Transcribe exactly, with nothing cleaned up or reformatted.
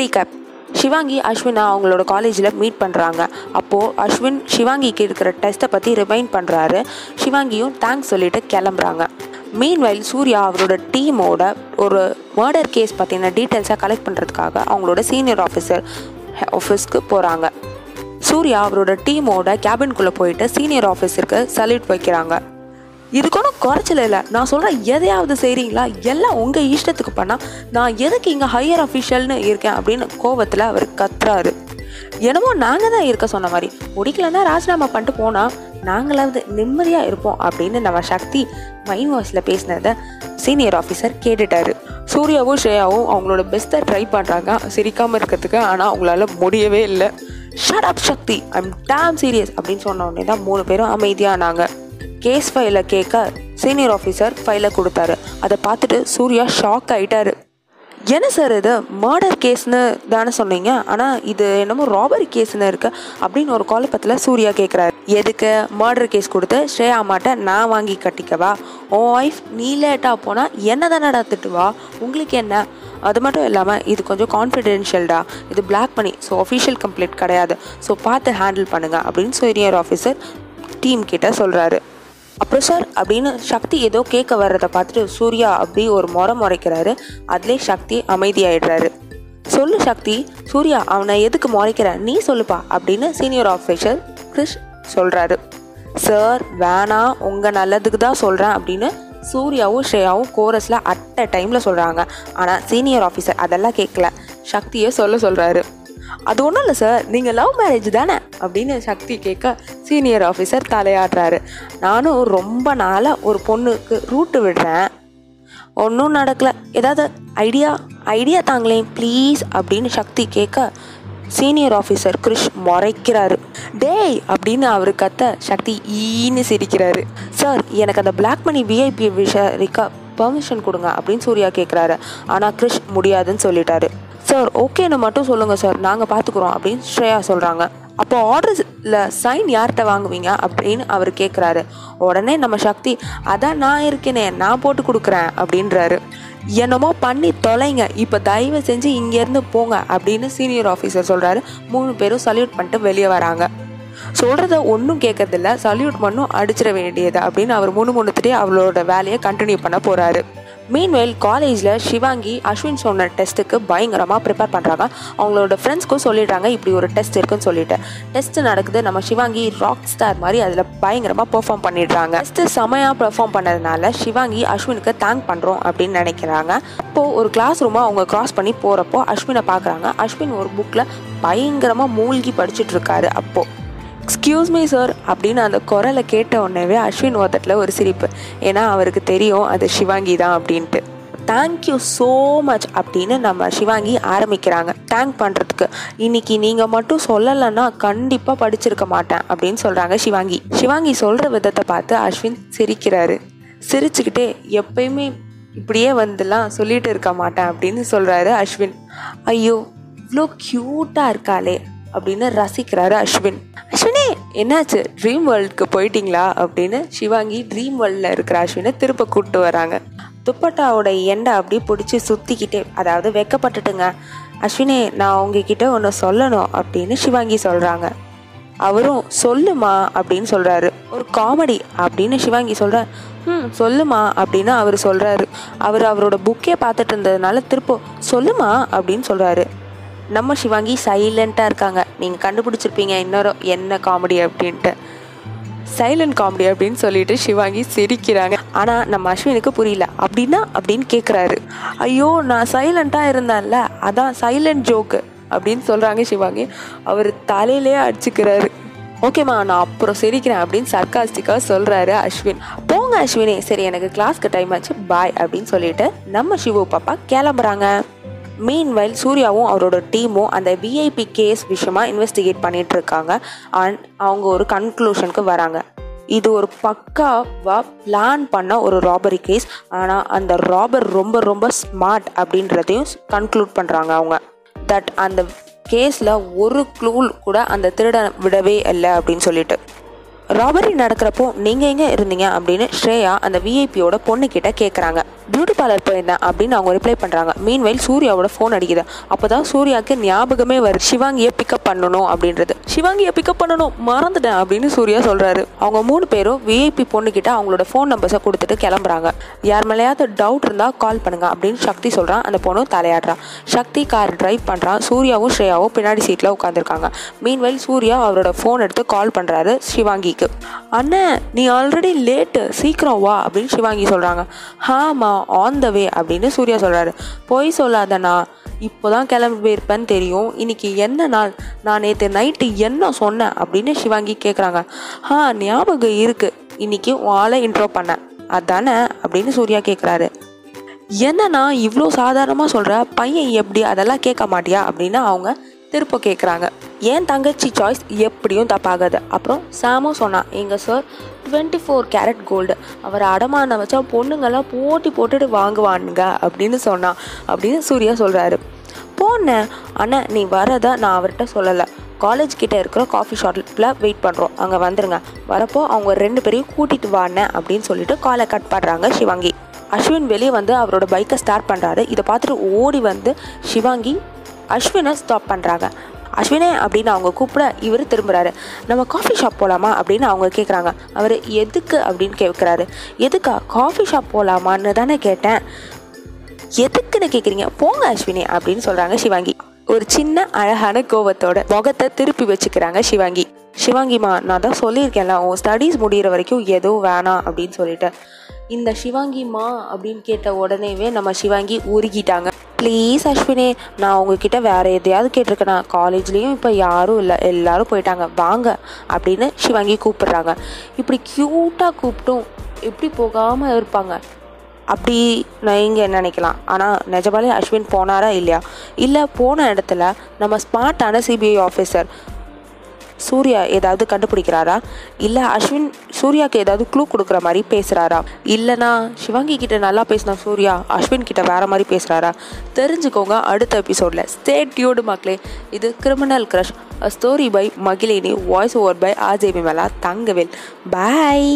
Recap, Shivangi அஸ்வினா அவங்களோட காலேஜில் meet பண்ணுறாங்க. அப்போது அஸ்வின் ஷிவாங்கிக்கு இருக்கிற டெஸ்ட்டை பற்றி ரிமைண்ட் பண்ணுறாரு. ஷிவாங்கியும் தேங்க்ஸ் சொல்லிட்டு கிளம்புறாங்க. மீன்வைல் சூர்யா அவரோட டீமோட ஒரு மர்டர் கேஸ் பற்றின டீட்டெயில்ஸாக கலெக்ட் பண்ணுறதுக்காக அவங்களோட சீனியர் ஆஃபீஸர் ஆஃபீஸ்க்கு போகிறாங்க. சூர்யா அவரோட டீமோட கேபின்குள்ளே போயிட்டு சீனியர் ஆஃபீஸருக்கு சல்யூட் வைக்கிறாங்க. இதுக்கொன்னும் குறைச்சல இல்லை, நான் சொல்கிறேன் எதையாவது செய்கிறீங்களா, எல்லாம் உங்கள் இஷ்டத்துக்கு பண்ணால் நான் எதுக்கு இங்கே ஹையர் அஃபிஷியல்னு இருக்கேன் அப்படின்னு கோவத்தில் அவர் கத்துறாரு. என்னமோ நாங்கள் தான் இருக்க சொன்ன மாதிரி, முடிக்கலன்னா ராஜினாமா பண்ணிட்டு போனால் நாங்களாவது நிம்மதியாக இருப்போம் அப்படின்னு நம்ம சக்தி மைண்ட் வாய்ஸில் பேசினதை சீனியர் ஆஃபீஸர் கேட்டுட்டாரு. சூர்யாவும் ஸ்ரேயாவும் அவங்களோட பெஸ்ட்டை ட்ரை பண்ணுறாங்க சிரிக்காமல் இருக்கிறதுக்கு, ஆனால் அவங்களால முடியவே இல்லை. Shut up Sakthi, I'm damn serious அப்படின்னு சொன்ன உடனே தான் மூணு பேரும் அமைதியானாங்க. கேஸ் ஃபைலை கேட்க சீனியர் ஆஃபீஸர் ஃபைலை கொடுத்தாரு. அதை பார்த்துட்டு சூர்யா ஷாக் ஆகிட்டாரு. என்ன சார் இது, மர்டர் கேஸ்னு தானே சொன்னீங்க, ஆனால் இது என்னமோ ராபரி கேஸ்ன்னு இருக்கு அப்படின்னு ஒரு குழப்பத்தில் சூர்யா கேட்குறாரு. எதுக்கு மர்டர் கேஸ் கொடுத்து ஸ்ரேயா மாட்ட நான் வாங்கி கட்டிக்கவா, உன் ஒய்ஃப் நீ லேட்டாக போனால் என்ன தானே நடத்துட்டுவா, உங்களுக்கு என்ன? அது மட்டும் இல்லாமல் இது கொஞ்சம் கான்ஃபிடென்ஷியல்டா, இது பிளாக் பண்ணி, ஸோ அஃபிஷியல் கம்ப்ளைண்ட் கிடையாது, ஸோ பார்த்து ஹேண்டில் பண்ணுங்கள் அப்படின்னு சீனியர் ஆஃபீஸர் டீம் கிட்ட சொல்கிறாரு. அப்புறம் சார் அப்படின்னு சக்தி ஏதோ கேட்க வர்றதை பார்த்துட்டு சூர்யா அப்படி ஒரு முறை முறைக்கிறாரு. அதுலேயே சக்தி அமைதியாகிடுறாரு. சொல்லு சக்தி, சூர்யா அவனை எதுக்கு முறைக்கிற நீ சொல்லுப்பா அப்படின்னு சீனியர் ஆஃபீஸர் கிரிஷ் சொல்கிறாரு. சார் வேணா, உங்கள் நல்லதுக்கு தான் சொல்கிறேன் அப்படின்னு சூர்யாவும் ஸ்ரேயாவும் கோரஸில் அட்ட டைமில் சொல்கிறாங்க. ஆனால் சீனியர் ஆஃபீஸர் அதெல்லாம் கேட்கல, சக்தியை சொல்ல சொல்கிறாரு. அது ஒன்றும் இல்லை சார், நீங்கள் லவ் மேரேஜ் தானே அப்படின்னு சக்தி கேட்க சீனியர் ஆஃபீஸர் தலையாடுறாரு. நானும் ரொம்ப நாளாக ஒரு பொண்ணுக்கு ரூட்டு விடுறேன், ஒன்றும் நடக்கலை, ஏதாவது ஐடியா ஐடியா தாங்களேன் ப்ளீஸ் அப்படின்னு சக்தி கேட்க சீனியர் ஆஃபீஸர் கிரிஷ் முறைக்கிறாரு. டேய் அப்படின்னு அவரு கத்த சக்தி ஈன்னு சிரிக்கிறாரு. சார் எனக்கு அந்த பிளாக் மணி விஐபி விசாரிக்க பெர்மிஷன் கொடுங்க அப்படின்னு சூர்யா கேட்குறாரு. ஆனால் கிரிஷ் முடியாதுன்னு சொல்லிட்டாரு. சார் ஓகேன்னு மட்டும் சொல்லுங்கள் சார், நாங்கள் பார்த்துக்குறோம் அப்படின்னு ஸ்ரேயா சொல்கிறாங்க. அப்போ ஆர்டர்ஸில் சைன் யார்கிட்ட வாங்குவீங்க அப்படின்னு அவர் கேட்குறாரு. உடனே நம்ம சக்தி அதான் நான் இருக்கேனே, நான் போட்டு கொடுக்குறேன் அப்படின்றாரு. என்னமோ பண்ணி தொலைங்க, இப்போ தயவு செஞ்சு இங்கேருந்து போங்க அப்படின்னு சீனியர் ஆஃபீஸர் சொல்கிறாரு. மூணு பேரும் சல்யூட் பண்ணிட்டு வெளியே வராங்க. சொல்கிறத ஒன்றும் கேட்கறதில்ல, சல்யூட் பண்ணும் அடிச்சிட வேண்டியது அப்படின்னு அவர் முணுமுணுத்துட்டே அவளோட வேலையை கண்டினியூ பண்ண போகிறாரு. மீன்வெயில் காலேஜில் ஷிவாங்கி அஸ்வின் சொன்ன டெஸ்ட்டுக்கு பயங்கரமாக ப்ரிப்பேர் பண்ணுறாங்க. அவங்களோட ஃப்ரெண்ட்ஸ்க்கும் சொல்லிடுறாங்க இப்படி ஒரு டெஸ்ட் இருக்குன்னு சொல்லிட்டு. டெஸ்ட்டு நடக்குது. நம்ம ஷிவாங்கி ராக் ஸ்டார் மாதிரி அதில் பயங்கரமாக பெர்ஃபார்ம் பண்ணிடுறாங்க. டெஸ்ட்டு செமையாக பெர்ஃபார்ம் பண்ணதுனால ஷிவாங்கி அஸ்வினுக்கு தேங்க் பண்ணுறோம் அப்படின்னு நினைக்கிறாங்க. அப்போது ஒரு கிளாஸ் ரூமை அவங்க கிராஸ் பண்ணி போகிறப்போ அஸ்வினை பார்க்குறாங்க. அஸ்வின் ஒரு புக்கில் பயங்கரமாக மூழ்கி படிச்சுட்ருக்காரு. அப்போது எக்ஸ்கியூஸ் மீ சார் அப்படின்னு அந்த குரலை கேட்ட உடனேவே அஸ்வின் ஓதட்டில் ஒரு சிரிப்பு. ஏன்னா அவருக்கு தெரியும் அது ஷிவாங்கி தான் அப்படின்ட்டு. தேங்க்யூ ஸோ மச் அப்படின்னு நம்ம ஷிவாங்கி ஆரம்பிக்கிறாங்க தேங்க் பண்ணுறதுக்கு. இன்னைக்கு நீங்கள் மட்டும் சொல்லலைன்னா கண்டிப்பாக படிச்சிருக்க மாட்டேன் அப்படின்னு சொல்கிறாங்க ஷிவாங்கி. ஷிவாங்கி சொல்கிற விதத்தை பார்த்து அஸ்வின் சிரிக்கிறாரு. சிரிச்சுக்கிட்டே எப்பயுமே இப்படியே வந்துலாம் சொல்லிட்டு இருக்க மாட்டேன் அப்படின்னு சொல்கிறாரு அஸ்வின். ஐயோ இவ்வளோ க்யூட்டாக இருக்காளே அப்படின்னு ரசிக்கிறாரு அஸ்வின். அஸ்வினே என்னாச்சு, ட்ரீம் வேர்ல்டுக்கு போயிட்டீங்களா அப்படின்னு ஷிவாங்கி ட்ரீம் வேர்ல்டில் இருக்கிற அஸ்வினை திரும்ப கூப்பிட்டு வராங்க. துப்பட்டாவோட எண்டை அப்படியே பிடிச்சி சுற்றிக்கிட்டே, அதாவது வெக்கப்பட்டுட்டுங்க அஸ்வினே, நான் உங்ககிட்ட ஒன்று சொல்லணும் அப்படின்னு ஷிவாங்கி சொல்கிறாங்க. அவரும் சொல்லுமா அப்படின்னு சொல்கிறாரு. ஒரு காமெடி அப்படின்னு ஷிவாங்கி சொல்கிறார். ம் சொல்லுமா அப்படின்னு அவர் சொல்கிறாரு. அவர் அவரோட புக்கே பார்த்துட்டு இருந்ததுனால திருப்ப சொல்லுமா அப்படின்னு சொல்கிறாரு. நம்ம ஷிவாங்கி சைலண்ட்டாக இருக்காங்க. நீங்கள் கண்டுபிடிச்சிருப்பீங்க இன்னொரு என்ன காமெடி அப்படின்ட்டு. சைலண்ட் காமெடி அப்படின்னு சொல்லிட்டு ஷிவாங்கி சிரிக்கிறாங்க. ஆனால் நம்ம அஸ்வினுக்கு புரியல. அப்படின்னா அப்படின்னு கேட்குறாரு. ஐயோ நான் சைலண்ட்டாக இருந்தேன்ல, அதான் சைலண்ட் ஜோக்கு அப்படின்னு சொல்கிறாங்க ஷிவாங்கி. அவர் தலையிலே அடிச்சுக்கிறாரு. ஓகேம்மா நான் அப்புறம் சிரிக்கிறேன் அப்படின்னு சர்காஸ்டிக்காக சொல்கிறாரு அஸ்வின். போங்க அஸ்வினே, சரி எனக்கு கிளாஸ்க்கு டைம் ஆச்சு, பாய் அப்படின்னு சொல்லிட்டு நம்ம சிவு பாப்பா கிளம்புறாங்க. மீன்வைல் சூர்யாவும் அவரோட டீமும் அந்த விஐபி கேஸ் விஷயமாக இன்வெஸ்டிகேட் பண்ணிகிட்டு இருக்காங்க. அண்ட் அவங்க ஒரு கன்க்ளூஷனுக்கு வராங்க. இது ஒரு பக்காவாக பிளான் பண்ண ஒரு ராபரி கேஸ், ஆனால் அந்த ராபர் ரொம்ப ரொம்ப ஸ்மார்ட் அப்படின்றதையும் கன்க்ளூட் பண்ணுறாங்க அவங்க. தட் அந்த கேஸில் ஒரு க்ளூ கூட அந்த திருட விடவே இல்லை அப்படின்னு சொல்லிட்டு ராபரி நடக்கிறப்போ நீங்கள் எங்கே இருந்தீங்க அப்படின்னு ஸ்ரேயா அந்த விஐபியோட பொண்ணுக்கிட்ட கேட்குறாங்க. பியூட்டி பார்லர் போயிருந்தேன் அப்படின்னு அவங்க ரிப்ளை பண்ணுறாங்க. மீன்வைல் சூர்யாவோட ஃபோன் அடிக்குது. அப்போ தான் சூர்யாவுக்கு ஞாபகமே வருது சிவாங்கியை பிக்கப் பண்ணணும் அப்படின்றது. சிவாங்கியை பிக்கப் பண்ணணும் மறந்துட்டேன் அப்படின்னு சூர்யா சொல்கிறாரு. அவங்க மூணு பேரும் விஐபி பொண்ணுக்கிட்ட அவங்களோட ஃபோன் நம்பர்ஸை கொடுத்துட்டு கிளம்புறாங்க. யார் மேலேயாவது டவுட் இருந்தால் கால் பண்ணுங்க அப்படின்னு சக்தி சொல்கிறான். அந்த பொண்ணும் தலையாடுறான். சக்தி கார் டிரைவ் பண்ணுறான். சூர்யாவும் ஸ்ரேயாவும் பின்னாடி சீட்டில் உட்காந்துருக்காங்க. மீன்வைல் சூர்யா அவரோட ஃபோன் எடுத்து கால் பண்ணுறாரு சிவாங்கிக்கு. அண்ணன் நீ ஆல்ரெடி லேட்டு, சீக்கிரம் வா அப்படின்னு சிவாங்கி சொல்கிறாங்க. ஆமா ஆன் த வே அப்படின்னு சூர்யா சொல்கிறாரு. போய் சொல்லாதண்ணா, இப்போதான் கிளம்பி போயிருப்பேன்னு தெரியும். இன்னைக்கு என்ன நாள், நான் நேற்று நைட்டு என்ன சொன்னேன் அப்படின்னு சிவாங்கி கேட்குறாங்க. ஆ ஞாபகம் இருக்கு, இன்னைக்கு ஆளை இன்ட்ரோ பண்ணேன் அதானே அப்படின்னு சூர்யா கேட்குறாரு. என்னன்னா இவ்வளோ சாதாரணமாக சொல்கிற பையன் எப்படி, அதெல்லாம் கேட்க மாட்டியா அப்படின்னு அவங்க திருப்ப கேட்குறாங்க. ஏன் தங்கச்சி சாய்ஸ் எப்படியும் தப்பாகாது. அப்புறம் சாமும் சொன்னான், எங்கள் sir twenty four carat gold, அவரை அடமான வச்சா பொண்ணுங்கள்லாம் போட்டி போட்டுட்டு வாங்குவானுங்க அப்படின்னு சொன்னான் அப்படின்னு சூர்யா சொல்கிறாரு. போனேன் அண்ணா, நீ வரதை நான் அவர்கிட்ட சொல்லலை. காலேஜ் கிட்டே இருக்கிற காஃபி ஷாப்பில் வெயிட் பண்ணுறோம், அங்கே வந்துடுங்க, வரப்போ அவங்க ரெண்டு பேரையும் கூட்டிகிட்டு வாண்ணே அப்படின்னு சொல்லிட்டு காலை கட் பண்ணுறாங்க சிவாங்கி. அஸ்வின் வெளியே வந்து அவரோட பைக்கை ஸ்டார்ட் பண்ணுறாரு. இதை பார்த்துட்டு ஓடி வந்து சிவாங்கி அஸ்வினை ஸ்டாப் பண்ணுறாங்க. அஸ்வினே அப்படின்னு அவங்க கூப்பிட இவர் திரும்புகிறாரு. நம்ம காஃபி ஷாப் போகலாமா அப்படின்னு அவங்க கேட்குறாங்க. அவர் எதுக்கு அப்படின்னு கேட்குறாரு. எதுக்கா, காஃபி ஷாப் போகலாமான்னு தானே கேட்டேன், எதுக்குன்னு கேட்குறீங்க, போங்க அஸ்வினே அப்படின்னு சொல்கிறாங்க சிவாங்கி. ஒரு சின்ன அழகான கோபத்தோட முகத்தை திருப்பி வச்சுக்கிறாங்க சிவாங்கி. சிவாங்கிமா, நான் தான் சொல்லியிருக்கேன்ல உன் ஸ்டடீஸ் முடிகிற வரைக்கும் எதுவும் வேணாம் அப்படின்னு சொல்லிட்டு. இந்த சிவாங்கிமா அப்படின்னு கேட்ட உடனேவே நம்ம சிவாங்கி உருகிட்டாங்க. ப்ளீஸ் அஸ்வினே, நான் உங்ககிட்ட வேறு எதையாவது கேட்டிருக்கேண்ணா, காலேஜ்லேயும் இப்போ யாரும் இல்லை, எல்லோரும் போயிட்டாங்க, வாங்க அப்படின்னு சிவாங்கி கூப்பிட்றாங்க. இப்படி க்யூட்டாக கூப்பிட்டும் எப்படி போகாமல் இருப்பாங்க அப்படி நீங்கள் நினைக்கலாம். ஆனால் நிஜமாலே அஸ்வின் போனாரா இல்லையா? இல்லை, போன இடத்துல நம்ம ஸ்மார்ட்டான சிபிஐ ஆஃபீஸர் சூர்யா ஏதாவது கண்டுபிடிக்கிறாரா? இல்லை அஸ்வின் சூர்யாவுக்கு ஏதாவது க்ளூ கொடுக்குற மாதிரி பேசுகிறாரா? இல்லைனா சிவாங்கி கிட்ட நல்லா பேசினா சூர்யா அஸ்வின் கிட்ட வேறு மாதிரி பேசுகிறாரா? தெரிஞ்சுக்கோங்க அடுத்த எபிசோடில். ஸ்டே டியூன்ட் மக்களே. இது criminal crush, story by Magizhini, voice over by RJB mela Thangavel. Bye.